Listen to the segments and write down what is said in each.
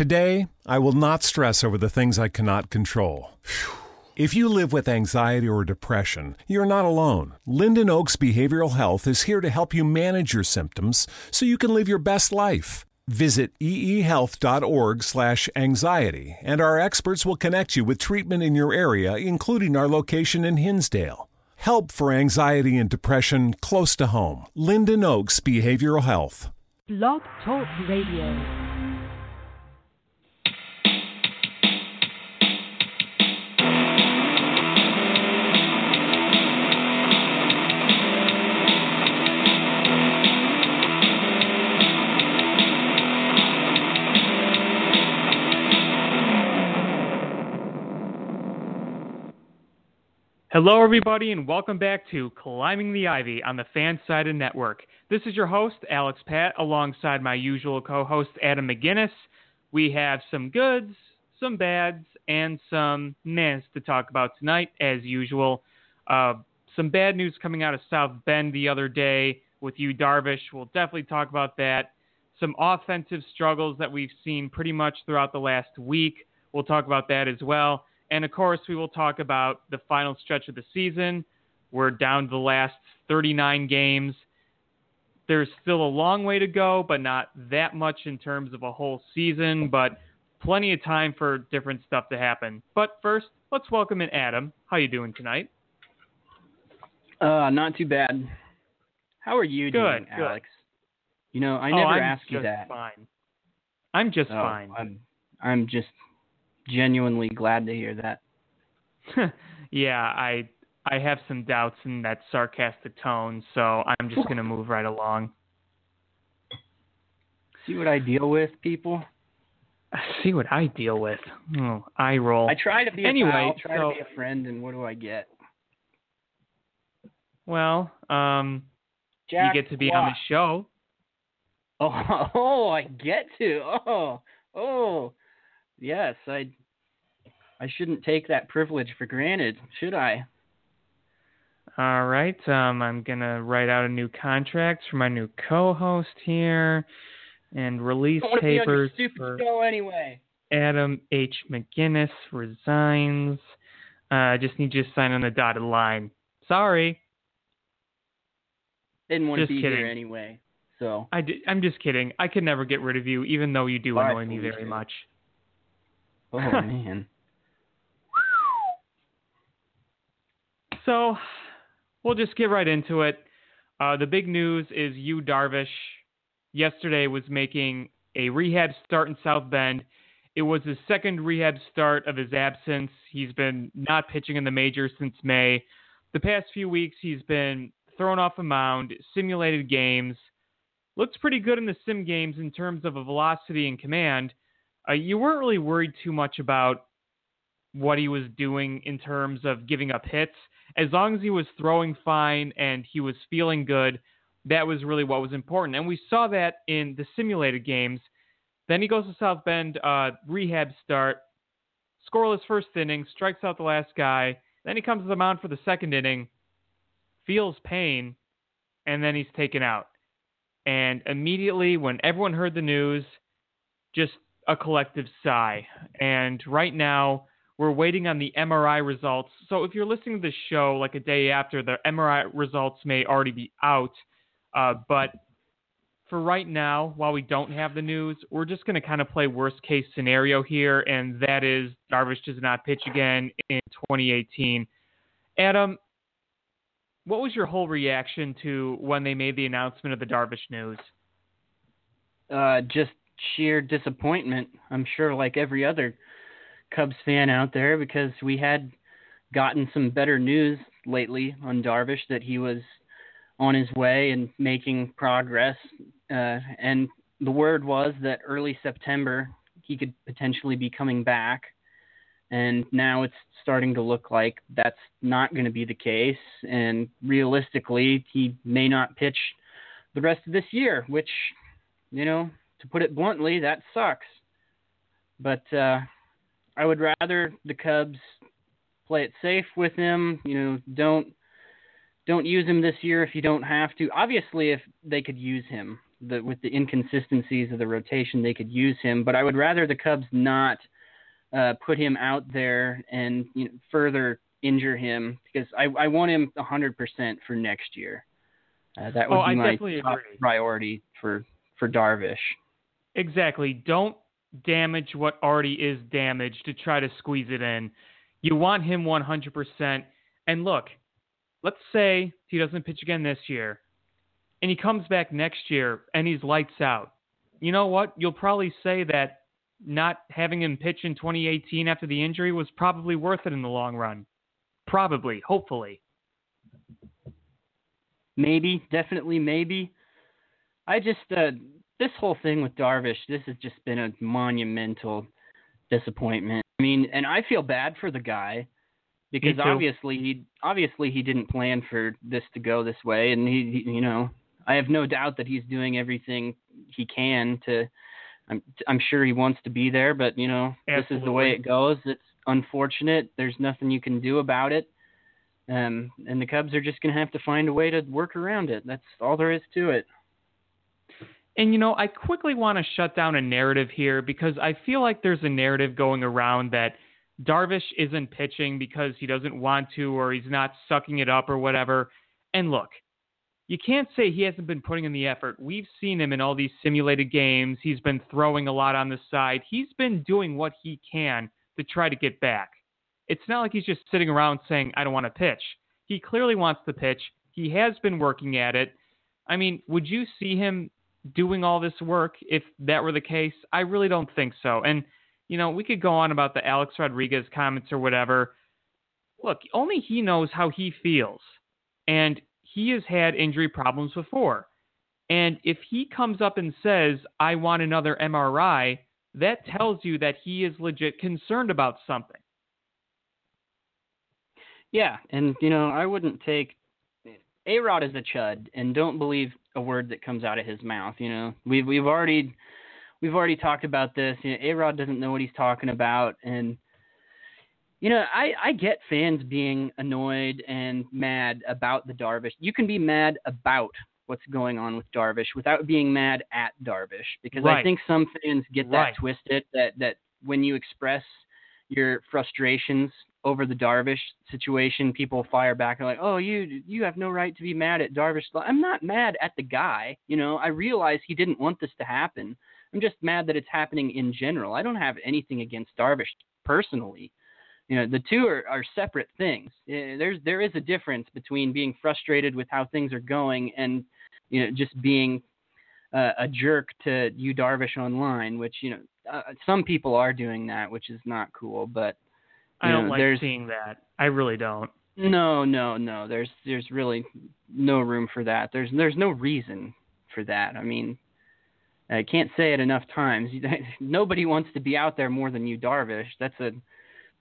Today, I will not stress over the things I cannot control. If you live with anxiety or depression, you're not alone. Linden Oaks Behavioral Health is here to help you manage your symptoms so you can live your best life. Visit eehealth.org/anxiety, and our experts will connect you with treatment in your area, including our location in Hinsdale. Help for anxiety and depression close to home. Linden Oaks Behavioral Health. Blog Talk Radio. Hello, everybody, and welcome back to Climbing the Ivy on the Fansided Network. This is your host, Alex Pat, alongside my usual co-host, Adam McGinnis. We have some goods, some bads, and some mehs to talk about tonight, as usual. Some bad news coming out of South Bend the other day with Yu Darvish. We'll definitely talk about that. Some offensive struggles that we've seen pretty much throughout the last week. We'll talk about that as well. And, of course, we will talk about the final stretch of the season. We're down to the last 39 games. There's still a long way to go, but not that much in terms of a whole season, but plenty of time for different stuff to happen. But first, let's welcome in Adam. How are you doing tonight? Not too bad. How are you doing, Alex? Good. You know, I never ask you that. I'm just fine. I'm just genuinely glad to hear that. Yeah, I have some doubts in that sarcastic tone, so I'm just going to move right along. See what I deal with, people? See what I deal with. Oh, eye roll. I try to be to be a friend, and what do I get? Well, Jack, you get to be on the show. Oh, I get to. Oh. Yes, I shouldn't take that privilege for granted, should I? All right, I'm going to write out a new contract for my new co-host here and release papers for show anyway. Adam H. McGinnis resigns. I just need you to sign on the dotted line. Sorry. Didn't want to be here anyway. So I'm just kidding. I could never get rid of you, even though you do annoy me very much. Oh, man. So, we'll just get right into it. The big news is Yu Darvish yesterday was making a rehab start in South Bend. It was his second rehab start of his absence. He's been not pitching in the majors since May. The past few weeks, he's been thrown off a mound, simulated games. Looks pretty good in the sim games in terms of a velocity and command. You weren't really worried too much about what he was doing in terms of giving up hits. As long as he was throwing fine and he was feeling good, that was really what was important. And we saw that in the simulated games. Then he goes to South Bend, rehab start, scoreless first inning, strikes out the last guy. Then he comes to the mound for the second inning, feels pain, and then he's taken out. And immediately when everyone heard the news, just a collective sigh. And right now we're waiting on the MRI results. So if you're listening to this show like a day after, the MRI results may already be out. But for right now, while we don't have the news, we're just going to kind of play worst case scenario here. And that is Darvish does not pitch again in 2018. Adam, what was your whole reaction to when they made the announcement of the Darvish news? Just sheer disappointment, I'm sure, like every other Cubs fan out there, because we had gotten some better news lately on Darvish that he was on his way and making progress. And the word was that early September he could potentially be coming back. And now it's starting to look like that's not going to be the case. And realistically, he may not pitch the rest of this year, which, you know, to put it bluntly, that sucks. But I would rather the Cubs play it safe with him. You know, don't use him this year if you don't have to. Obviously, if they could use him, with the inconsistencies of the rotation, they could use him. But I would rather the Cubs not put him out there and further injure him, because I want him 100% for next year. That would be my top priority for Darvish. Exactly. Don't damage what already is damaged to try to squeeze it in. You want him 100%. And look, let's say he doesn't pitch again this year, and he comes back next year and he's lights out. You know what? You'll probably say that not having him pitch in 2018 after the injury was probably worth it in the long run. Probably, hopefully. Maybe, definitely maybe. I just, this whole thing with Darvish, this has just been a monumental disappointment. I mean, and I feel bad for the guy, because obviously he didn't plan for this to go this way. And he, I have no doubt that he's doing everything he can to, I'm sure he wants to be there, but Absolutely. This is the way it goes. It's unfortunate. There's nothing you can do about it. And the Cubs are just going to have to find a way to work around it. That's all there is to it. And, I quickly want to shut down a narrative here, because I feel like there's a narrative going around that Darvish isn't pitching because he doesn't want to, or he's not sucking it up or whatever. And look, you can't say he hasn't been putting in the effort. We've seen him in all these simulated games. He's been throwing a lot on the side. He's been doing what he can to try to get back. It's not like he's just sitting around saying, I don't want to pitch. He clearly wants to pitch. He has been working at it. I mean, would you see him doing all this work if that were the case? I really don't think so. And, we could go on about the Alex Rodriguez comments or whatever. Look, only he knows how he feels. And he has had injury problems before. And if he comes up and says, I want another MRI, that tells you that he is legit concerned about something. Yeah, and, I wouldn't take – A-Rod is a chud, and don't believe a word that comes out of his mouth, We've already talked about this. A-Rod doesn't know what he's talking about, and, I get fans being annoyed and mad about the Darvish. You can be mad about what's going on with Darvish without being mad at Darvish, because right. I think some fans get that twisted, that when you express your frustrations – over the Darvish situation, people fire back and like, oh, you have no right to be mad at Darvish. I'm not mad at the guy. I realize he didn't want this to happen. I'm just mad that it's happening in general. I don't have anything against Darvish personally. The two are separate things. There is a difference between being frustrated with how things are going and, just being a jerk to Yu Darvish online, which, some people are doing that, which is not cool, but I don't like seeing that. I really don't. No. There's really no room for that. There's no reason for that. I mean, I can't say it enough times. Nobody wants to be out there more than Yu Darvish. That's a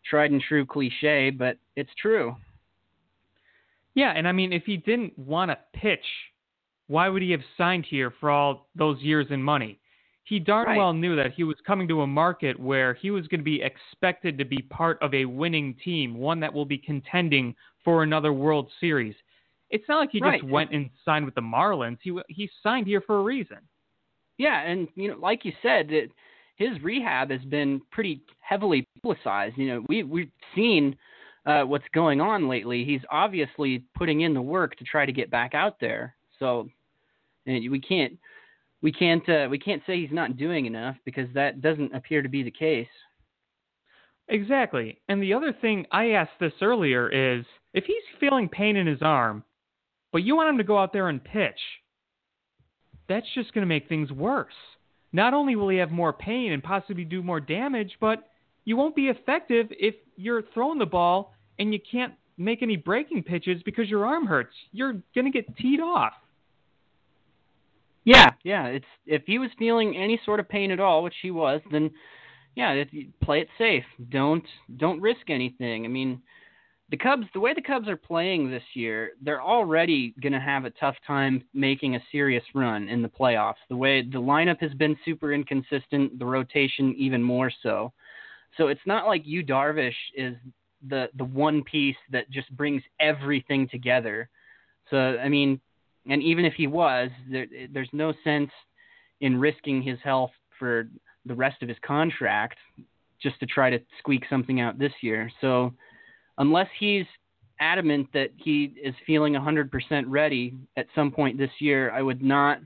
tried and true cliche, but it's true. Yeah, and I mean, if he didn't want to pitch, why would he have signed here for all those years and money? He darn well knew that he was coming to a market where he was going to be expected to be part of a winning team, one that will be contending for another World Series. It's not like he just went and signed with the Marlins. He signed here for a reason. Yeah, and like you said, his rehab has been pretty heavily publicized. We've seen what's going on lately. He's obviously putting in the work to try to get back out there. So we can't say he's not doing enough, because that doesn't appear to be the case. Exactly. And the other thing, I asked this earlier, is if he's feeling pain in his arm, but you want him to go out there and pitch, that's just going to make things worse. Not only will he have more pain and possibly do more damage, but you won't be effective if you're throwing the ball and you can't make any breaking pitches because your arm hurts. You're going to get teed off. Yeah. It's if he was feeling any sort of pain at all, which he was, then play it safe. Don't risk anything. I mean, the way the Cubs are playing this year, they're already going to have a tough time making a serious run in the playoffs. The way the lineup has been super inconsistent, the rotation even more so. So it's not like Yu Darvish is the one piece that just brings everything together. So I mean. And even if he was, there's no sense in risking his health for the rest of his contract just to try to squeak something out this year. So unless he's adamant that he is feeling 100% ready at some point this year, I would not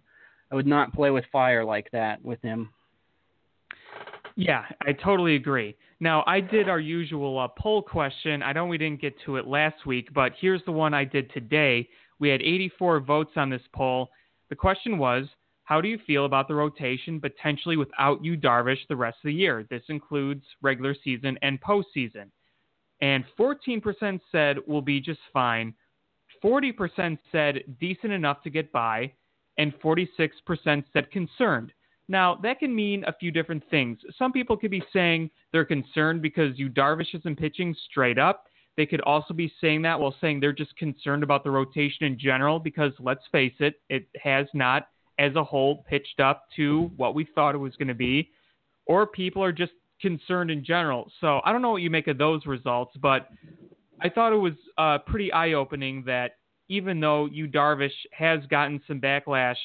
play with fire like that with him. Yeah, I totally agree. Now, I did our usual poll question. I know we didn't get to it last week, but here's the one I did today. We had 84 votes on this poll. The question was, how do you feel about the rotation potentially without Yu Darvish the rest of the year? This includes regular season and postseason. And 14% said will be just fine. 40% said decent enough to get by. And 46% said concerned. Now, that can mean a few different things. Some people could be saying they're concerned because Yu Darvish isn't pitching straight up. They could also be saying that while saying they're just concerned about the rotation in general because, let's face it, it has not, as a whole, pitched up to what we thought it was going to be. Or people are just concerned in general. So I don't know what you make of those results, but I thought it was pretty eye-opening that even though Yu Darvish has gotten some backlash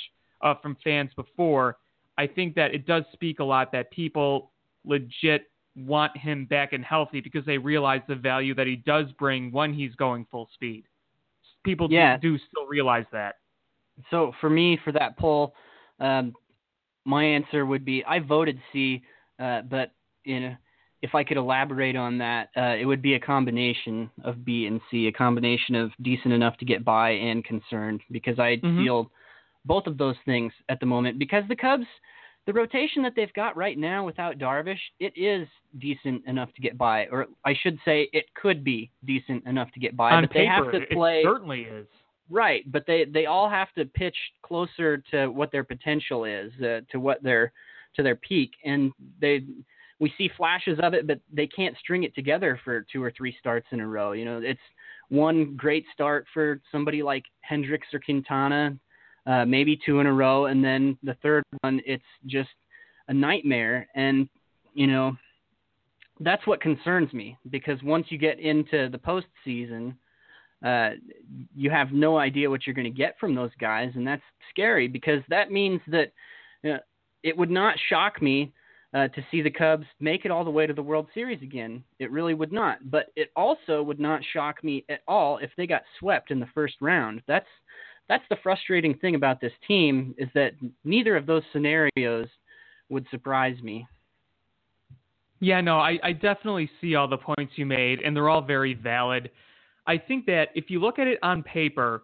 from fans before, I think that it does speak a lot that people legit want him back and healthy because they realize the value that he does bring when he's going full speed. People do still realize that. So for me, for that poll, my answer would be I voted C, but if I could elaborate on that, it would be a combination of B and C, a combination of decent enough to get by and concerned, because I feel both of those things at the moment, because the Cubs, the rotation that they've got right now without Darvish, it is decent enough to get by, or I should say it could be decent enough to get by. On but paper, they have to play, it certainly is. Right, but they all have to pitch closer to what their potential is, to their peak, and we see flashes of it, but they can't string it together for two or three starts in a row. You know, it's one great start for somebody like Hendricks or Quintana, maybe two in a row, and then the third one, it's just a nightmare, and you know that's what concerns me, because once you get into the postseason, you have no idea what you're going to get from those guys, and that's scary, because that means that it would not shock me to see the Cubs make it all the way to the World Series again. It really would not, but it also would not shock me at all if they got swept in the first round. That's the frustrating thing about this team, is that neither of those scenarios would surprise me. Yeah, no, I definitely see all the points you made, and they're all very valid. I think that if you look at it on paper,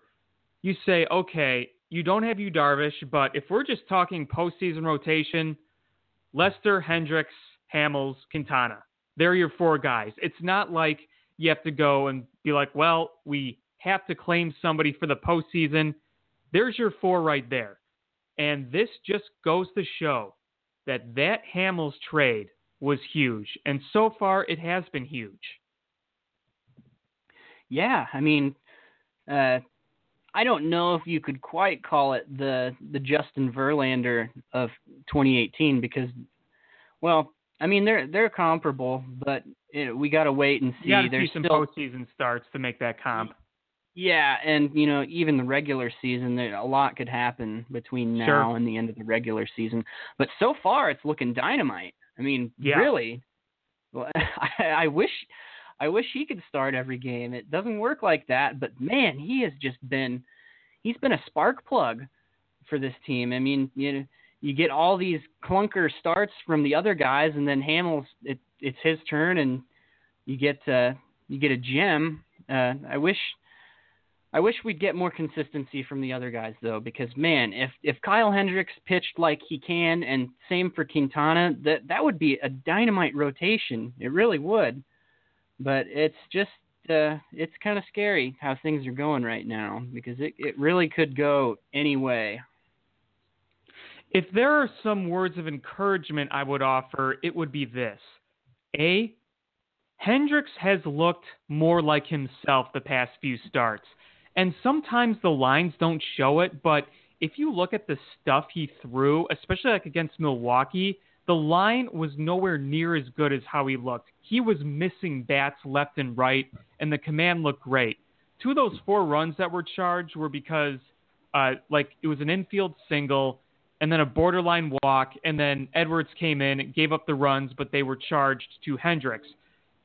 you say, okay, you don't have Yu Darvish, but if we're just talking postseason rotation, Lester, Hendricks, Hamels, Quintana, they're your four guys. It's not like you have to go and be like, well, we have to claim somebody for the postseason. There's your four right there. And this just goes to show that Hamels trade was huge. And so far it has been huge. Yeah, I mean, I don't know if you could quite call it the Justin Verlander of 2018 because, well, I mean they're comparable, but we gotta wait and see. You gotta see some postseason starts to make that comp. Yeah, and you know even the regular season, a lot could happen between now and the end of the regular season. But so far, it's looking dynamite. I mean, really, well, I wish he could start every game. It doesn't work like that, but man, he has just been a spark plug for this team. I mean, you know, you get all these clunker starts from the other guys, and then Hamels, it's his turn, and you get a gem. I wish we'd get more consistency from the other guys though, because man, if Kyle Hendricks pitched like he can, and same for Quintana, that would be a dynamite rotation. It really would. But it's just, it's kind of scary how things are going right now, because it really could go any way. If there are some words of encouragement I would offer, it would be this. A, Hendricks has looked more like himself the past few starts. And sometimes the lines don't show it, but if you look at the stuff he threw, especially like against Milwaukee, the line was nowhere near as good as how he looked. He was missing bats left and right, and the command looked great. Two of those 4 runs that were charged were because, it was an infield single, and then a borderline walk, and then Edwards came in, gave up the runs, but they were charged to Hendricks.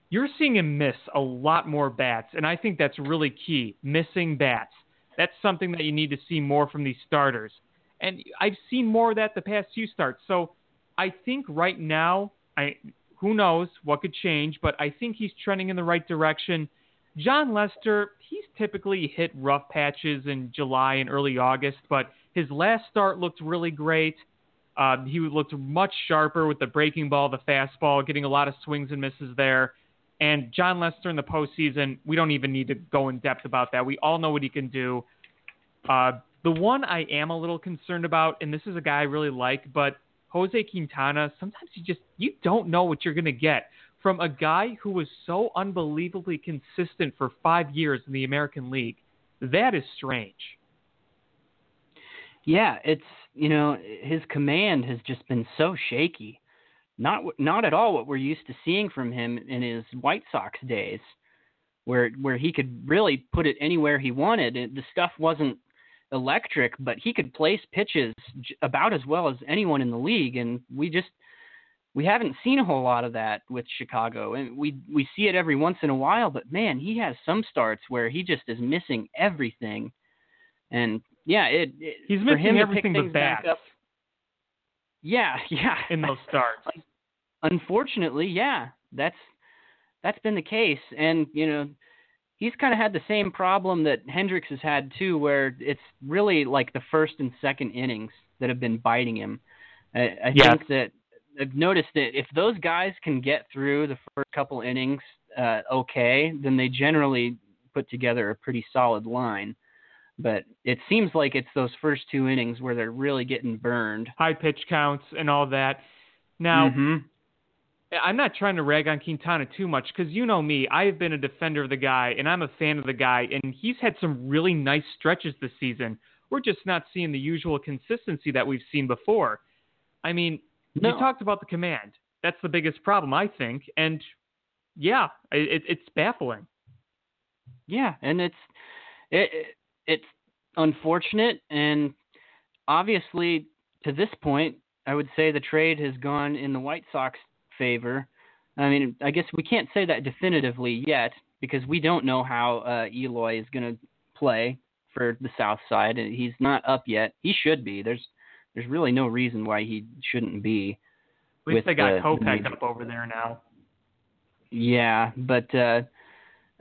You're seeing him miss a lot more bats, and I think that's really key, missing bats. That's something that you need to see more from these starters. And I've seen more of that the past few starts. So I think right now, who knows what could change, but I think he's trending in the right direction. John Lester, he's typically hit rough patches in July and early August, but his last start looked really great. He looked much sharper with the breaking ball, the fastball, getting a lot of swings and misses there. And John Lester in the postseason, we don't even need to go in depth about that. We all know what he can do. The one I am a little concerned about, and this is a guy I really like, but Jose Quintana, sometimes you don't know what you're going to get from a guy who was so unbelievably consistent for 5 years in the American League. That is strange. Yeah, it's, his command has just been so shaky. Not at all what we're used to seeing from him in his White Sox days, where he could really put it anywhere he wanted. The stuff wasn't electric, but he could place pitches about as well as anyone in the league, and we haven't seen a whole lot of that with Chicago, and we see it every once in a while, but man, he has some starts where he just is missing everything. And yeah, he's missing for him everything to pick things back up. Yeah. In those starts. Unfortunately, yeah, that's been the case. And, he's kind of had the same problem that Hendricks has had too, where it's really like the first and second innings that have been biting him. I think that I've noticed that if those guys can get through the first couple innings then they generally put together a pretty solid line. But it seems like it's those first two innings where they're really getting burned. High pitch counts and all that. Now, I'm not trying to rag on Quintana too much because you know me. I've been a defender of the guy, and I'm a fan of the guy, and he's had some really nice stretches this season. We're just not seeing the usual consistency that we've seen before. I mean, you talked about the command. That's the biggest problem, I think. And, yeah, it's baffling. Yeah, and it's unfortunate, and obviously to this point, I would say the trade has gone in the White Sox favor. I mean, I guess we can't say that definitively yet because we don't know how Eloy is going to play for the South Side, and he's not up yet. He should be. There's really no reason why he shouldn't be. At least they got Kopech up over there now. Yeah, but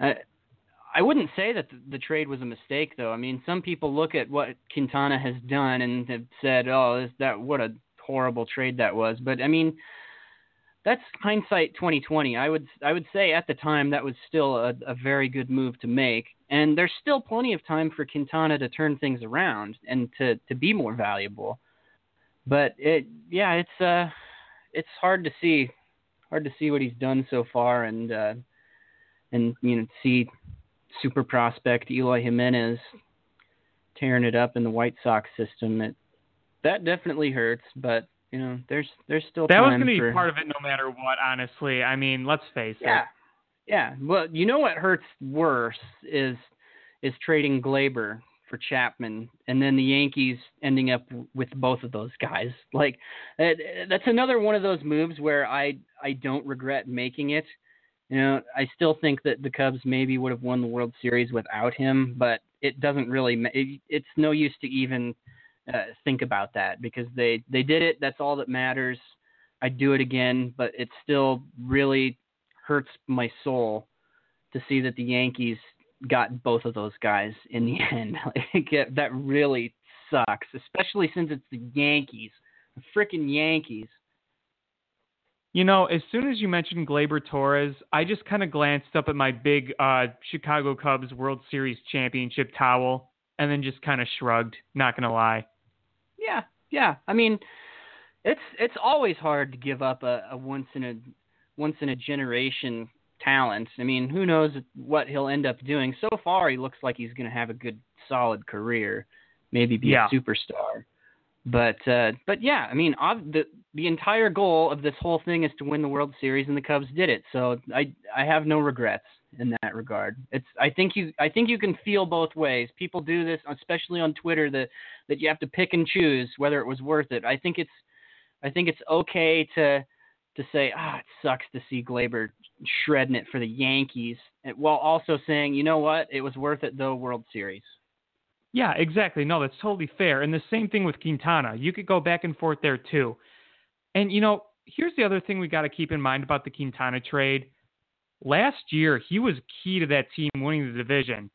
I wouldn't say that the trade was a mistake, though. I mean, some people look at what Quintana has done and have said, what a horrible trade that was. But, I mean, that's hindsight 2020. I would say at the time that was still a very good move to make. And there's still plenty of time for Quintana to turn things around and to be more valuable. But, it's hard to see. Hard to see what he's done so far and see super prospect Eloy Jimenez tearing it up in the White Sox system. That definitely hurts, but there's still that time. That was going to be part of it, no matter what. Honestly, I mean, let's face it. Yeah. Well, you know what hurts worse is trading Gleyber for Chapman, and then the Yankees ending up with both of those guys. Like that's another one of those moves where I don't regret making it. I still think that the Cubs maybe would have won the World Series without him, but it doesn't really – it's no use to even think about that because they did it. That's all that matters. I'd do it again, but it still really hurts my soul to see that the Yankees got both of those guys in the end. That really sucks, especially since it's the Yankees, the frickin' Yankees. As soon as you mentioned Gleyber Torres, I just kind of glanced up at my big Chicago Cubs World Series championship towel and then just kind of shrugged, not going to lie. Yeah. I mean, it's always hard to give up a once in a generation talent. I mean, who knows what he'll end up doing. So far, he looks like he's going to have a good, solid career, maybe be a superstar. But yeah, I mean, the the entire goal of this whole thing is to win the World Series, and the Cubs did it. So I have no regrets in that regard. I think you can feel both ways. People do this, especially on Twitter, that you have to pick and choose whether it was worth it. I think it's okay to say, it sucks to see Gleyber shredding it for the Yankees, while also saying, you know what, it was worth it though, World Series. Yeah, exactly. No, that's totally fair. And the same thing with Quintana. You could go back and forth there too. And, here's the other thing we got to keep in mind about the Quintana trade. Last year, he was key to that team winning the division.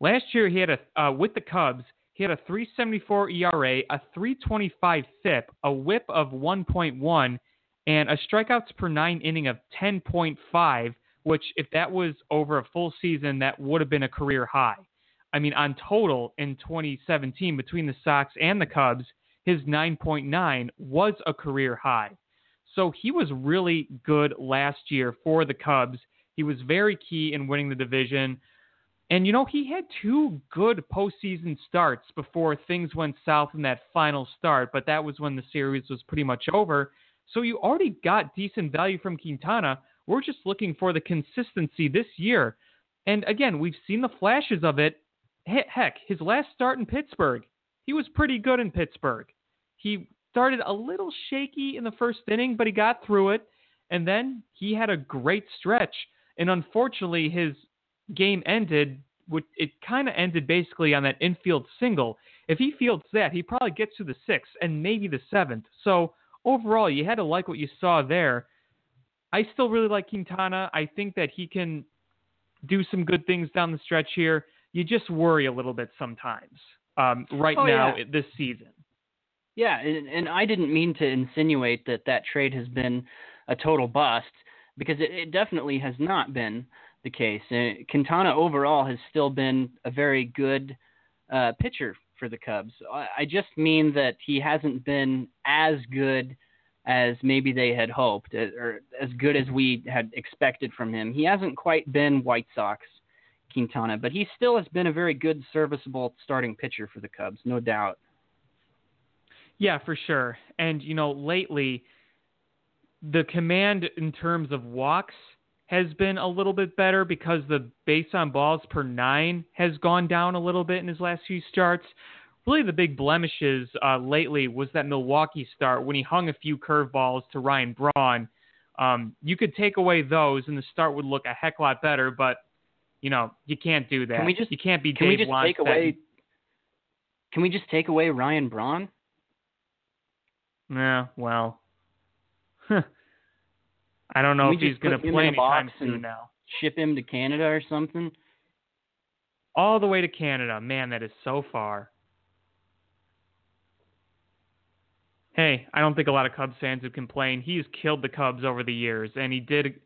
Last year, he had with the Cubs, he had a 3.74 ERA, a 3.25 FIP, a WHIP of 1.1, and a strikeouts per nine inning of 10.5, which if that was over a full season, that would have been a career high. I mean, on total in 2017, between the Sox and the Cubs, his 9.9 was a career high. So he was really good last year for the Cubs. He was very key in winning the division. And, he had two good postseason starts before things went south in that final start, but that was when the series was pretty much over. So you already got decent value from Quintana. We're just looking for the consistency this year. And, again, we've seen the flashes of it. Heck, his last start in Pittsburgh, he was pretty good in Pittsburgh. He started a little shaky in the first inning, but he got through it, and then he had a great stretch. And unfortunately, his game ended. It kind of ended basically on that infield single. If he fields that, he probably gets to the sixth and maybe the seventh. So, overall, you had to like what you saw there. I still really like Quintana. I think that he can do some good things down the stretch here. You just worry a little bit sometimes this season. Yeah, and I didn't mean to insinuate that trade has been a total bust, because it definitely has not been the case. And Quintana overall has still been a very good pitcher for the Cubs. I just mean that he hasn't been as good as maybe they had hoped, or as good as we had expected from him. He hasn't quite been White Sox Quintana, but he still has been a very good, serviceable starting pitcher for the Cubs, no doubt. Yeah, for sure. And, lately, the command in terms of walks has been a little bit better because the base on balls per nine has gone down a little bit in his last few starts. Really, the big blemishes lately was that Milwaukee start when he hung a few curveballs to Ryan Braun. You could take away those, and the start would look a heck lot better, but, you can't do that. You can't be Dave Blonsted. Can we just take away Ryan Braun? Yeah, well, I don't know if he's going to play anytime soon now. Ship him to Canada or something? All the way to Canada. Man, that is so far. Hey, I don't think a lot of Cubs fans would complain. He's killed the Cubs over the years, and he did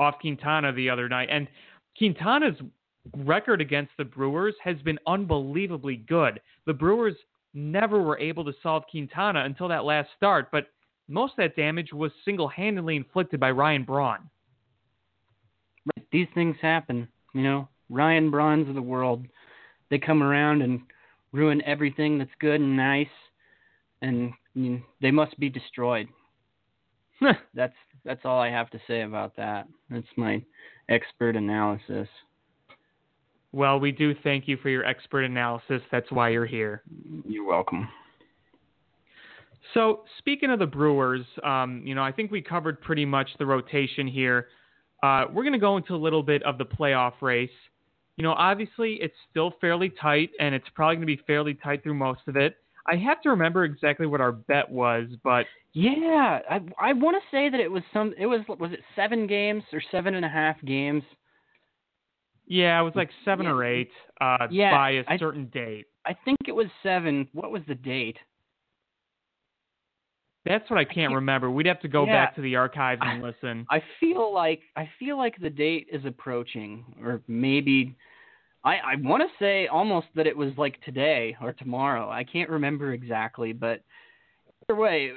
off Quintana the other night. And Quintana's record against the Brewers has been unbelievably good. The Brewers never were able to solve Quintana until that last start, but most of that damage was single-handedly inflicted by Ryan Braun. Right. These things happen, Ryan Brauns of the world. They come around and ruin everything that's good and nice, and they must be destroyed. That's all I have to say about that. That's my expert analysis. Well, we do thank you for your expert analysis. That's why you're here. You're welcome. So speaking of the Brewers, I think we covered pretty much the rotation here. We're going to go into a little bit of the playoff race. Obviously it's still fairly tight, and it's probably going to be fairly tight through most of it. I have to remember exactly what our bet was, but yeah, I want to say that it was was it 7 games or 7.5 games? Yeah, it was like 7 or 8 by a certain date. I think it was 7. What was the date? That's what I can't remember. We'd have to go back to the archives and listen. I feel like the date is approaching, or maybe I want to say almost that it was like today or tomorrow. I can't remember exactly, but either way,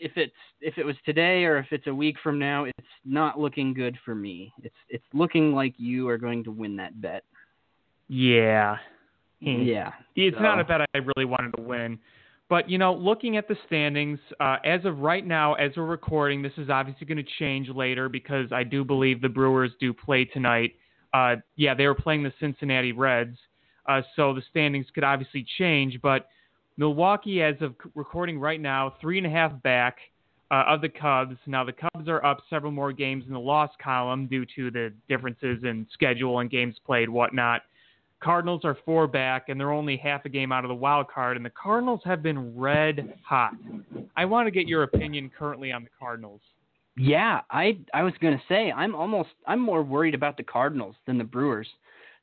if it was today or if it's a week from now, it's not looking good for me. It's looking like you are going to win that bet. Yeah. It's not a bet I really wanted to win. But, you know, looking at the standings, as of right now, as we're recording, this is obviously going to change later because I do believe the Brewers do play tonight. Yeah, they were playing the Cincinnati Reds, so the standings could obviously change. But Milwaukee, as of recording right now, 3.5 back of the Cubs. Now, the Cubs are up several more games in the loss column due to the differences in schedule and games played, whatnot. Cardinals are 4 back, and they're only half a game out of the wild card, and the Cardinals have been red hot. I want to get your opinion currently on the Cardinals. Yeah, I was going to say, I'm more worried about the Cardinals than the Brewers,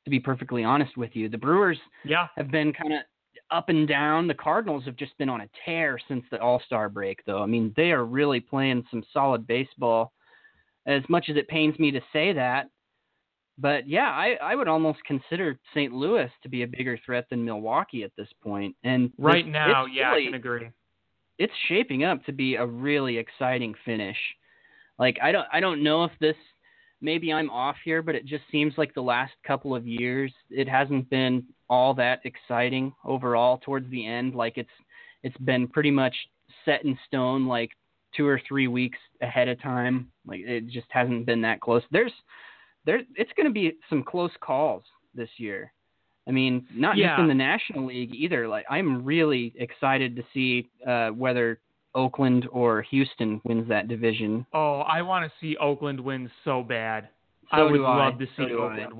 to be perfectly honest with you. The Brewers have been kind of up and down. The Cardinals have just been on a tear since the All-Star break, though. I mean, they are really playing some solid baseball, as much as it pains me to say that. But, yeah, I would almost consider St. Louis to be a bigger threat than Milwaukee at this point. And right now, yeah, really, I can agree. It's shaping up to be a really exciting finish. Like, I don't know if this – maybe I'm off here, but it just seems like the last couple of years it hasn't been all that exciting overall towards the end. Like, it's been pretty much set in stone, like, 2 or 3 weeks ahead of time. Like, it just hasn't been that close. It's going to be some close calls this year. I mean, not just in the National League either. Like, I'm really excited to see whether Oakland or Houston wins that division. Oh, I want to see Oakland win so bad. So I would love to see Oakland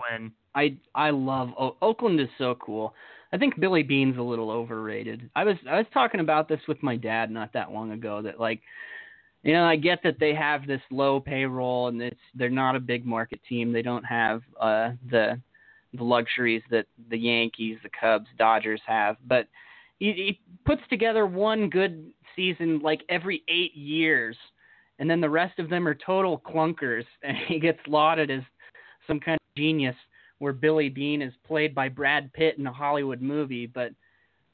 win. I love Oakland is so cool. I think Billy Beane's a little overrated. I was talking about this with my dad not that long ago that like. You know, I get that they have this low payroll and they're not a big market team. They don't have the luxuries that the Yankees, the Cubs, Dodgers have. But he puts together one good season like every 8 years, and then the rest of them are total clunkers. And he gets lauded as some kind of genius where Billy Beane is played by Brad Pitt in a Hollywood movie. But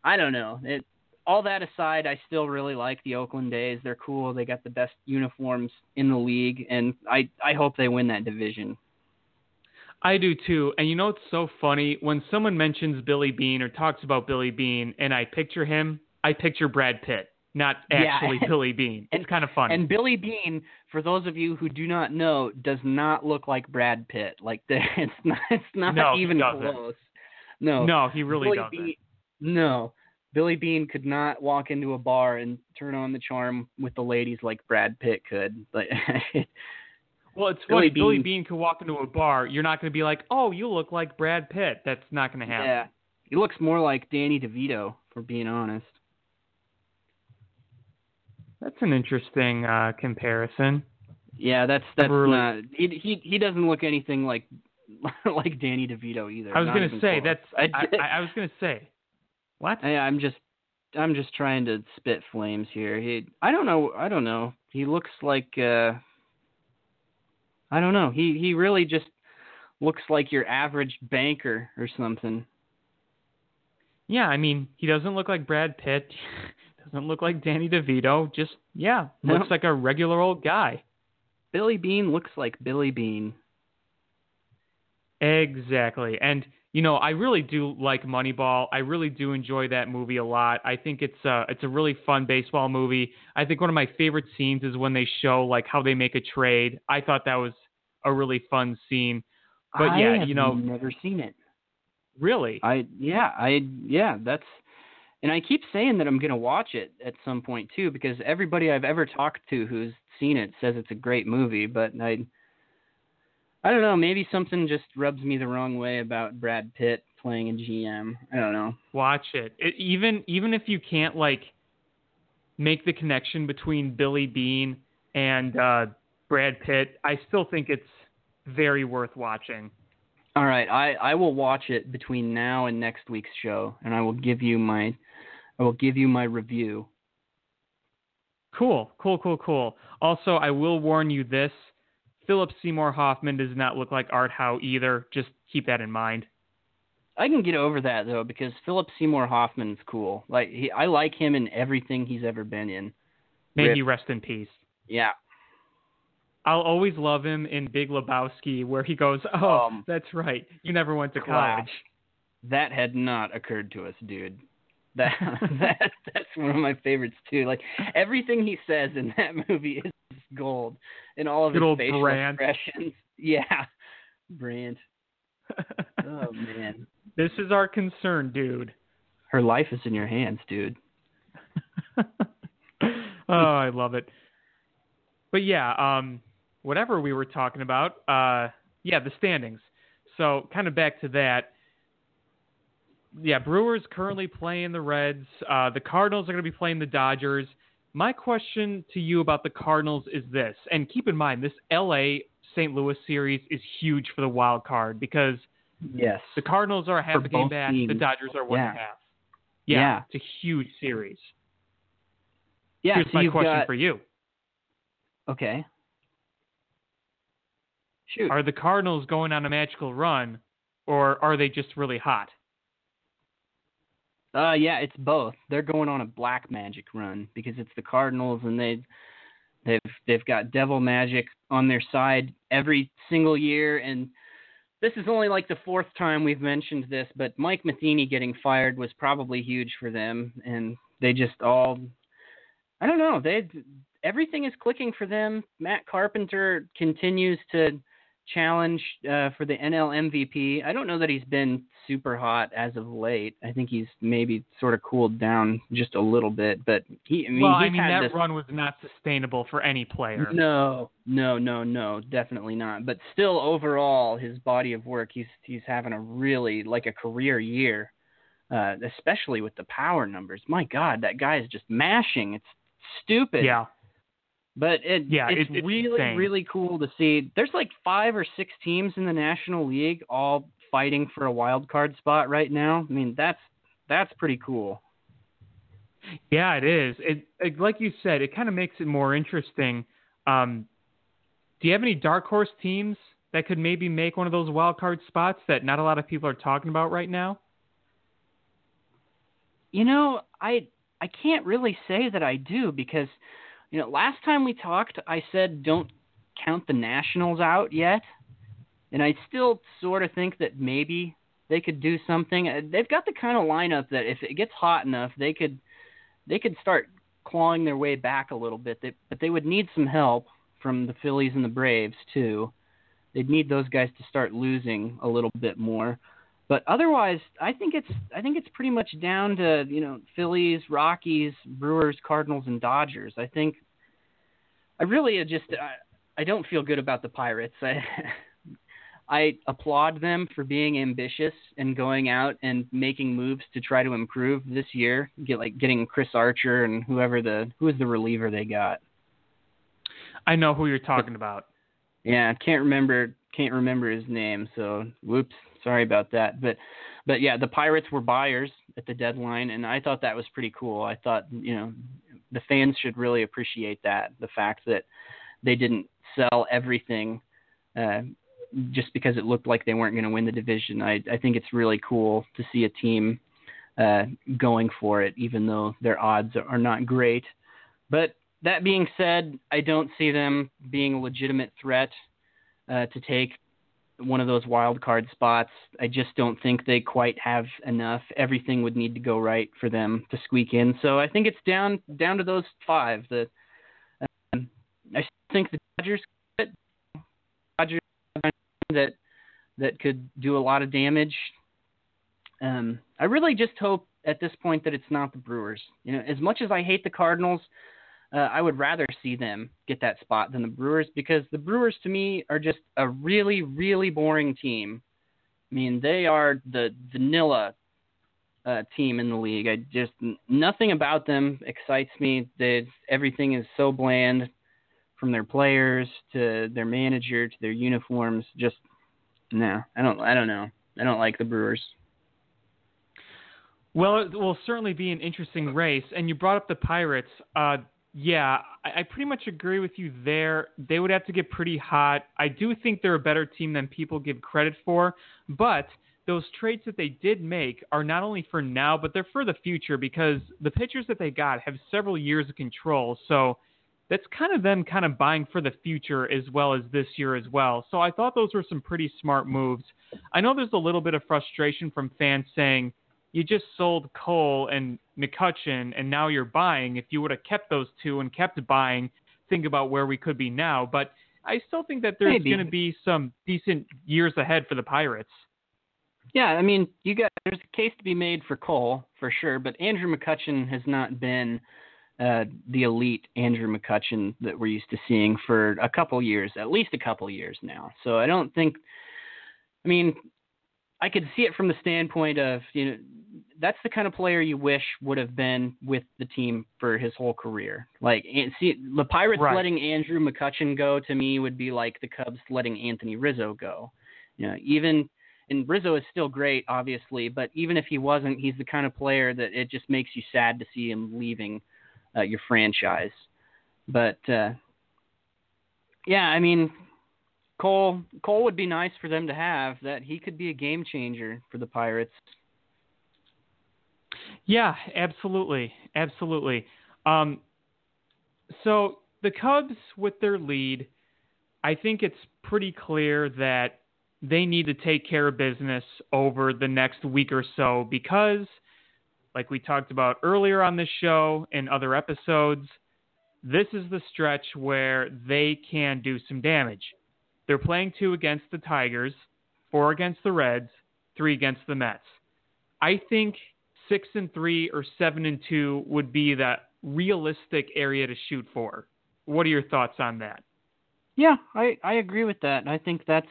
I don't know. All that aside, I still really like the Oakland A's. They're cool. They got the best uniforms in the league, and I hope they win that division. I do too. And you know what's so funny? When someone mentions Billy Beane or talks about Billy Beane and I picture him, I picture Brad Pitt, not actually Billy Beane. It's kind of funny. And Billy Beane, for those of you who do not know, does not look like Brad Pitt. Like it's not even close. No, he really doesn't. No. Billy Beane could not walk into a bar and turn on the charm with the ladies like Brad Pitt could. But well, it's funny. Billy Beane could walk into a bar. You're not going to be like, oh, you look like Brad Pitt. That's not going to happen. Yeah, he looks more like Danny DeVito, for being honest. That's an interesting comparison. Yeah, that's really... he doesn't look anything like Danny DeVito either. I was going to say I was going to say. What? I'm just trying to spit flames here. I don't know. He looks like I don't know. He really just looks like your average banker or something. Yeah, I mean, he doesn't look like Brad Pitt. Doesn't look like Danny DeVito. Just looks like a regular old guy. Billy Beane looks like Billy Beane. Exactly. And you know, I really do like Moneyball. I really do enjoy that movie a lot. I think it's a really fun baseball movie. I think one of my favorite scenes is when they show like how they make a trade. I thought that was a really fun scene. But I've never seen it. Really? And I keep saying that I'm going to watch it at some point too, because everybody I've ever talked to who's seen it says it's a great movie, but I don't know. Maybe something just rubs me the wrong way about Brad Pitt playing a GM. I don't know. Watch it. Even if you can't like make the connection between Billy Beane and Brad Pitt, I still think it's very worth watching. All right, I will watch it between now and next week's show, and I will give you my review. Cool. Also, I will warn you this. Philip Seymour Hoffman does not look like Art Howe either. Just keep that in mind. I can get over that, though, because Philip Seymour Hoffman's cool. Like I like him in everything he's ever been in. May he rest in peace. Yeah. I'll always love him in Big Lebowski where he goes, oh, that's right. You never went to college. That had not occurred to us, dude. That's one of my favorites too. Like everything he says in that movie is gold, and all of his facial expressions. Yeah, Brand. Oh man, this is our concern, dude. Her life is in your hands, dude. Oh, I love it. But yeah, whatever we were talking about, the standings. So kind of back to that. Yeah, Brewers currently playing the Reds. The Cardinals are going to be playing the Dodgers. My question to you about the Cardinals is this, and keep in mind, this LA-St. Louis series is huge for the wild card because yes, the Cardinals are half a game back, the Dodgers are one half. Yeah, it's a huge series. Yeah, here's my question for you. Okay. Shoot. Are the Cardinals going on a magical run, or are they just really hot? It's both. They're going on a black magic run because it's the Cardinals, and they've got devil magic on their side every single year. And this is only like the fourth time we've mentioned this, but Mike Matheny getting fired was probably huge for them, and they just all, I don't know, everything is clicking for them. Matt Carpenter continues to challenge for the NL MVP. I don't know that he's been super hot as of late. I think he's maybe sort of cooled down just a little bit, but that run was not sustainable for any player. No, definitely not. But still, overall, his body of work, he's having a really like a career year, especially with the power numbers. My God, that guy is just mashing. It's stupid. Yeah. But it's really, insane. Really cool to see. There's like 5 or 6 teams in the National League all fighting for a wild card spot right now. I mean, that's pretty cool. Yeah, it is. It like you said, it kind of makes it more interesting. Do you have any dark horse teams that could maybe make one of those wild card spots that not a lot of people are talking about right now? You know, I can't really say that I do because – you know, last time we talked, I said don't count the Nationals out yet, and I still sort of think that maybe they could do something. They've got the kind of lineup that if it gets hot enough, they could start clawing their way back a little bit. But they would need some help from the Phillies and the Braves too. They'd need those guys to start losing a little bit more. But otherwise, I think it's pretty much down to, you know, Phillies, Rockies, Brewers, Cardinals, and Dodgers. I think I don't feel good about the Pirates. I applaud them for being ambitious and going out and making moves to try to improve this year. Getting Chris Archer and who is the reliever they got. I know who you're talking about. Yeah, I can't remember his name. So whoops. Sorry about that. But yeah, the Pirates were buyers at the deadline, and I thought that was pretty cool. I thought, you know, the fans should really appreciate that, the fact that they didn't sell everything just because it looked like they weren't going to win the division. I think it's really cool to see a team going for it, even though their odds are not great. But that being said, I don't see them being a legitimate threat to take one of those wild card spots. I just don't think they quite have enough. Everything would need to go right for them to squeak in. So I think it's down to those 5. I think the Dodgers that could do a lot of damage. I really just hope at this point that it's not the Brewers. You know, as much as I hate the Cardinals, I would rather see them get that spot than the Brewers because the Brewers, to me, are just a really, really boring team. I mean, they are the vanilla team in the league. Nothing about them excites me. Everything is so bland, from their players to their manager to their uniforms. Just no, I don't know. I don't like the Brewers. Well, it will certainly be an interesting race. And you brought up the Pirates. Yeah, I pretty much agree with you there. They would have to get pretty hot. I do think they're a better team than people give credit for, but those trades that they did make are not only for now, but they're for the future because the pitchers that they got have several years of control. So that's kind of them kind of buying for the future as well as this year as well. So I thought those were some pretty smart moves. I know there's a little bit of frustration from fans saying, you just sold Cole and McCutcheon, and now you're buying. If you would have kept those two and kept buying, think about where we could be now. But I still think that there's going to be some decent years ahead for the Pirates. Yeah, I mean, you got, there's a case to be made for Cole, for sure, but Andrew McCutcheon has not been the elite Andrew McCutcheon that we're used to seeing for a couple years, at least a couple years now. So I don't think – I mean, I could see it from the standpoint of, you know, that's the kind of player you wish would have been with the team for his whole career. Like, see, the Pirates right. letting Andrew McCutcheon go, to me, would be like the Cubs letting Anthony Rizzo go. You know, even – and Rizzo is still great, obviously, but even if he wasn't, he's the kind of player that it just makes you sad to see him leaving your franchise. But, yeah, I mean, Cole would be nice for them to have. That he could be a game changer for the Pirates. Yeah, absolutely. Absolutely. So the Cubs, with their lead, I think it's pretty clear that they need to take care of business over the next week or so because, like we talked about earlier on this show and other episodes, this is the stretch where they can do some damage. They're playing 2 against the Tigers, 4 against the Reds, 3 against the Mets. I think 6-3 or 7-2 would be that realistic area to shoot for. What are your thoughts on that? Yeah, I agree with that. I think that's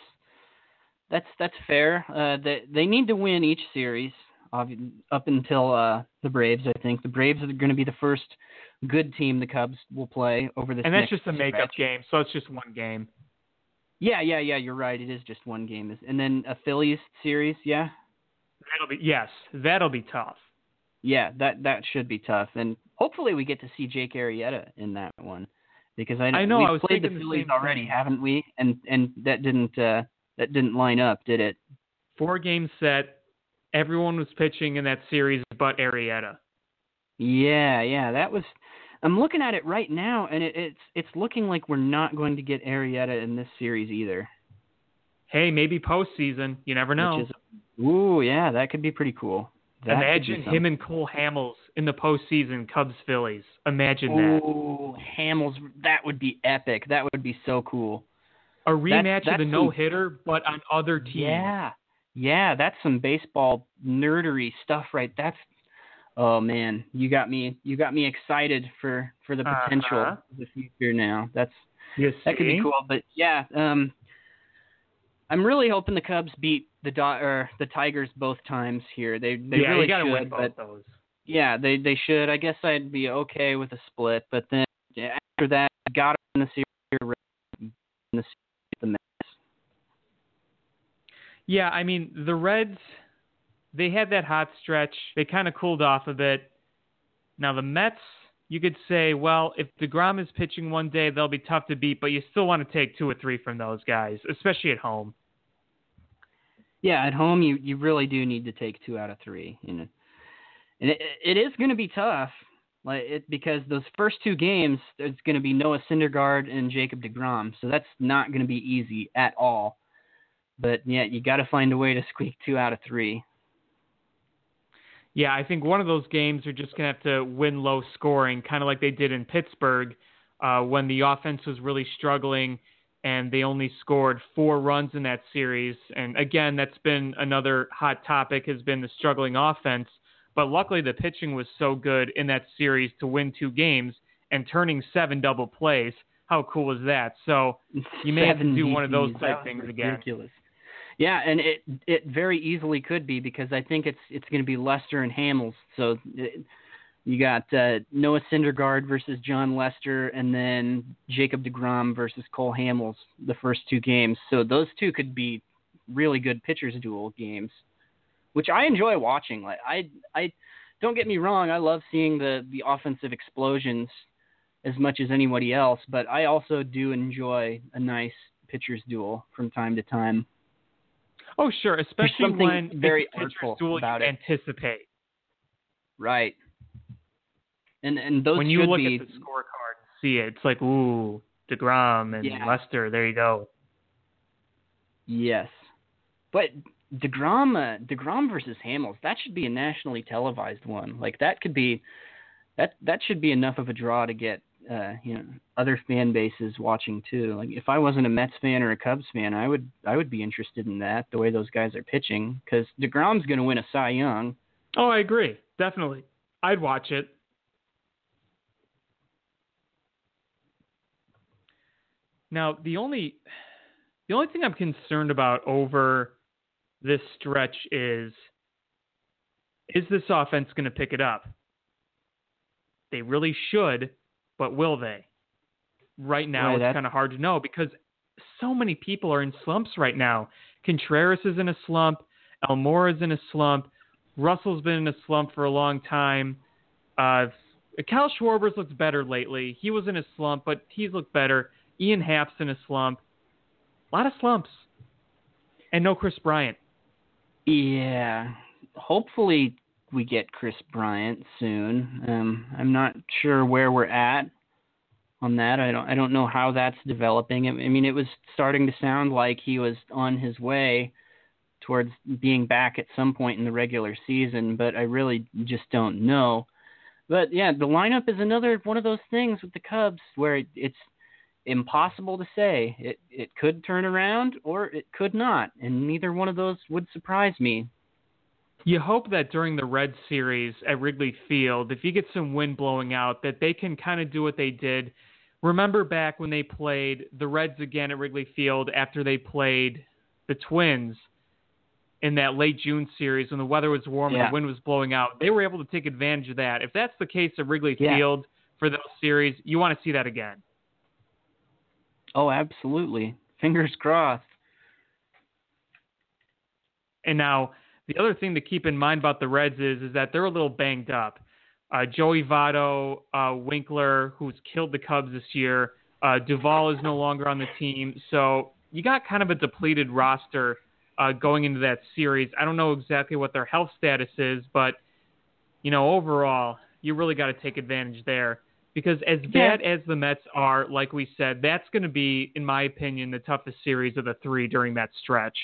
fair. They need to win each series up until the Braves. I think the Braves are going to be the first good team the Cubs will play over this. And that's just a makeup game, so it's just one game. Yeah. You're right. It is just one game, and then a Phillies series. Yeah, that'll be tough. Yeah, that should be tough, and hopefully we get to see Jake Arrieta in that one because I know we've played the Phillies already, haven't we? And that didn't. That didn't line up, did it? 4-game set. Everyone was pitching in that series but Arrieta. Yeah. That was. I'm looking at it right now, and it's looking like we're not going to get Arrieta in this series either. Hey, maybe postseason. You never know. Ooh, yeah, that could be pretty cool. Imagine him and Cole Hamels in the postseason, Cubs Phillies. Imagine that. Ooh, Hamels. That would be epic. That would be so cool. A rematch of the no-hitter, but on other teams. Yeah, that's some baseball nerdery stuff, right? That's, oh man, you got me excited for the potential of the future now. That could be cool, but yeah, I'm really hoping the Cubs beat the Tigers both times here. They really gotta should win both those. Yeah, they should. I guess I'd be okay with a split, but then after that, I got in the series. Yeah, I mean, the Reds, they had that hot stretch. They kind of cooled off a bit. Now, the Mets, you could say, well, if DeGrom is pitching one day, they'll be tough to beat, but you still want to take 2 or 3 from those guys, especially at home. Yeah, at home, you really do need to take 2 out of 3. You know? And it is going to be tough because those first 2 games, there's going to be Noah Syndergaard and Jacob DeGrom, so that's not going to be easy at all. But, yeah, you got to find a way to squeak 2 out of 3. Yeah, I think one of those games are just going to have to win low scoring, kind of like they did in Pittsburgh when the offense was really struggling and they only scored 4 runs in that series. And, again, that's been another hot topic has been the struggling offense. But luckily the pitching was so good in that series to win 2 games and turning 7 double plays. How cool was that? So you may have to do one of those type things again. Ridiculous. Yeah, and it very easily could be because I think it's going to be Lester and Hamels. So you got Noah Syndergaard versus John Lester and then Jacob DeGrom versus Cole Hamels the first 2 games. So those 2 could be really good pitchers' duel games, which I enjoy watching. Like I don't get me wrong, I love seeing the offensive explosions as much as anybody else, but I also do enjoy a nice pitcher's duel from time to time. Oh, sure, especially when very artful duel about you anticipate. Right. And those when you look at the scorecard and see it, it's like, ooh, DeGrom and Lester, there you go. Yes. But DeGrom versus Hamels, that should be a nationally televised one. Like that could be that should be enough of a draw to get other fan bases watching too. Like if I wasn't a Mets fan or a Cubs fan, I would be interested in that, the way those guys are pitching, because DeGrom's going to win a Cy Young. Oh, I agree. Definitely. I'd watch it. Now, the only thing I'm concerned about over this stretch is this offense going to pick it up? They really should, but will they? Right now, it's kind of hard to know because so many people are in slumps right now. Contreras is in a slump. Elmore is in a slump. Russell's been in a slump for a long time. Kyle Schwarber's looked better lately. He was in a slump, but he's looked better. Ian Happ's in a slump. A lot of slumps. And no Chris Bryant. Yeah. Hopefully we get Chris Bryant soon. I'm not sure where we're at on that. I don't know how that's developing. I mean, it was starting to sound like he was on his way towards being back at some point in the regular season, but I really just don't know. But, yeah, the lineup is another one of those things with the Cubs where it's impossible to say. It could turn around or it could not, and neither one of those would surprise me. You hope that during the Reds series at Wrigley Field, if you get some wind blowing out, that they can kind of do what they did. Remember back when they played the Reds again at Wrigley Field after they played the Twins in that late June series when the weather was warm and the wind was blowing out. They were able to take advantage of that. If that's the case at Wrigley Field for those series, you want to see that again. Oh, absolutely. Fingers crossed. And now the other thing to keep in mind about the Reds is that they're a little banged up. Joey Votto, Winkler, who's killed the Cubs this year. Duvall is no longer on the team. So you got kind of a depleted roster going into that series. I don't know exactly what their health status is, but, overall, you really got to take advantage there. Because as bad as the Mets are, like we said, that's going to be, in my opinion, the toughest series of the three during that stretch.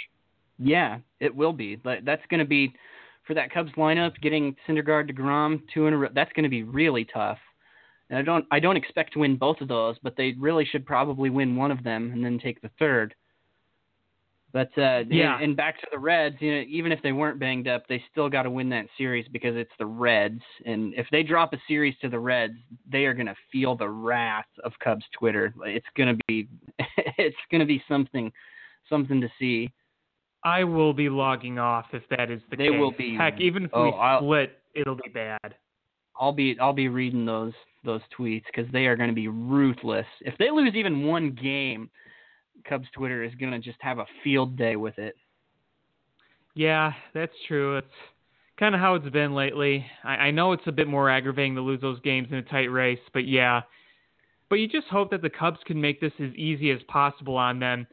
Yeah, it will be. That's going to be, for that Cubs lineup, getting Syndergaard, DeGrom, 2 in a row, that's going to be really tough. And I don't expect to win both of those, but they really should probably win one of them and then take the third. But and back to the Reds, even if they weren't banged up, they still got to win that series because it's the Reds. And if they drop a series to the Reds, they are going to feel the wrath of Cubs Twitter. It's going to be something to see. I will be logging off if that is the case. They will be. Heck, even if we split, it'll be bad. I'll be reading those tweets because they are going to be ruthless. If they lose even one game, Cubs Twitter is going to just have a field day with it. Yeah, that's true. It's kind of how it's been lately. I know it's a bit more aggravating to lose those games in a tight race, but yeah. But you just hope that the Cubs can make this as easy as possible on them.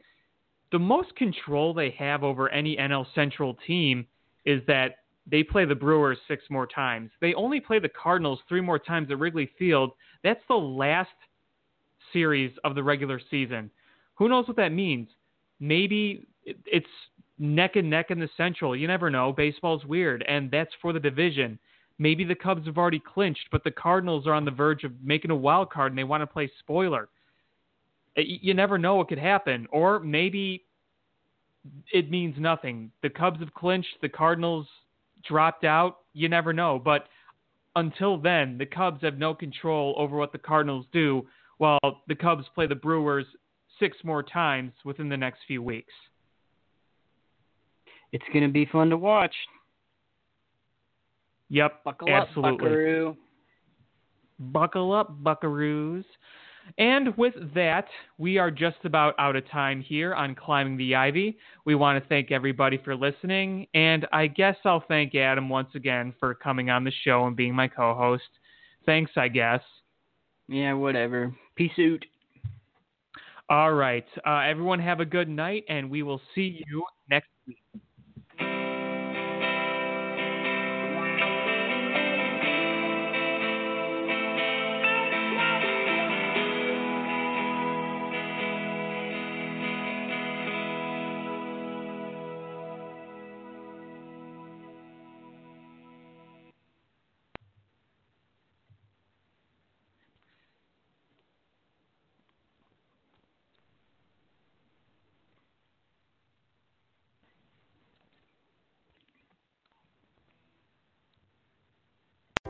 The most control they have over any NL Central team is that they play the Brewers 6 more times. They only play the Cardinals 3 more times at Wrigley Field. That's the last series of the regular season. Who knows what that means? Maybe it's neck and neck in the Central. You never know. Baseball's weird, and that's for the division. Maybe the Cubs have already clinched, but the Cardinals are on the verge of making a wild card, and they want to play spoiler. You never know what could happen. Or maybe it means nothing. The Cubs have clinched. The Cardinals dropped out. You never know. But until then, the Cubs have no control over what the Cardinals do while the Cubs play the Brewers 6 more times within the next few weeks. It's going to be fun to watch. Yep, buckle absolutely. Up, buckaroo. Buckle up, buckaroos. And with that, we are just about out of time here on Climbing the Ivy. We want to thank everybody for listening, and I guess I'll thank Adam once again for coming on the show and being my co-host. Thanks, I guess. Yeah, whatever. Peace out. All right. Everyone have a good night, and we will see you next week.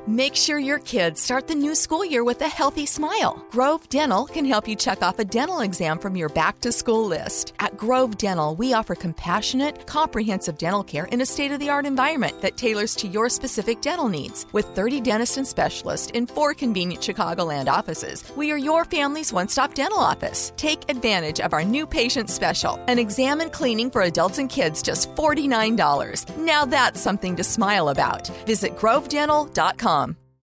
Make sure your kids start the new school year with a healthy smile. Grove Dental can help you check off a dental exam from your back-to-school list. At Grove Dental, we offer compassionate, comprehensive dental care in a state-of-the-art environment that tailors to your specific dental needs. With 30 dentists and specialists in 4 convenient Chicagoland offices, we are your family's one-stop dental office. Take advantage of our new patient special, an exam and cleaning for adults and kids, just $49. Now that's something to smile about. Visit grovedental.com.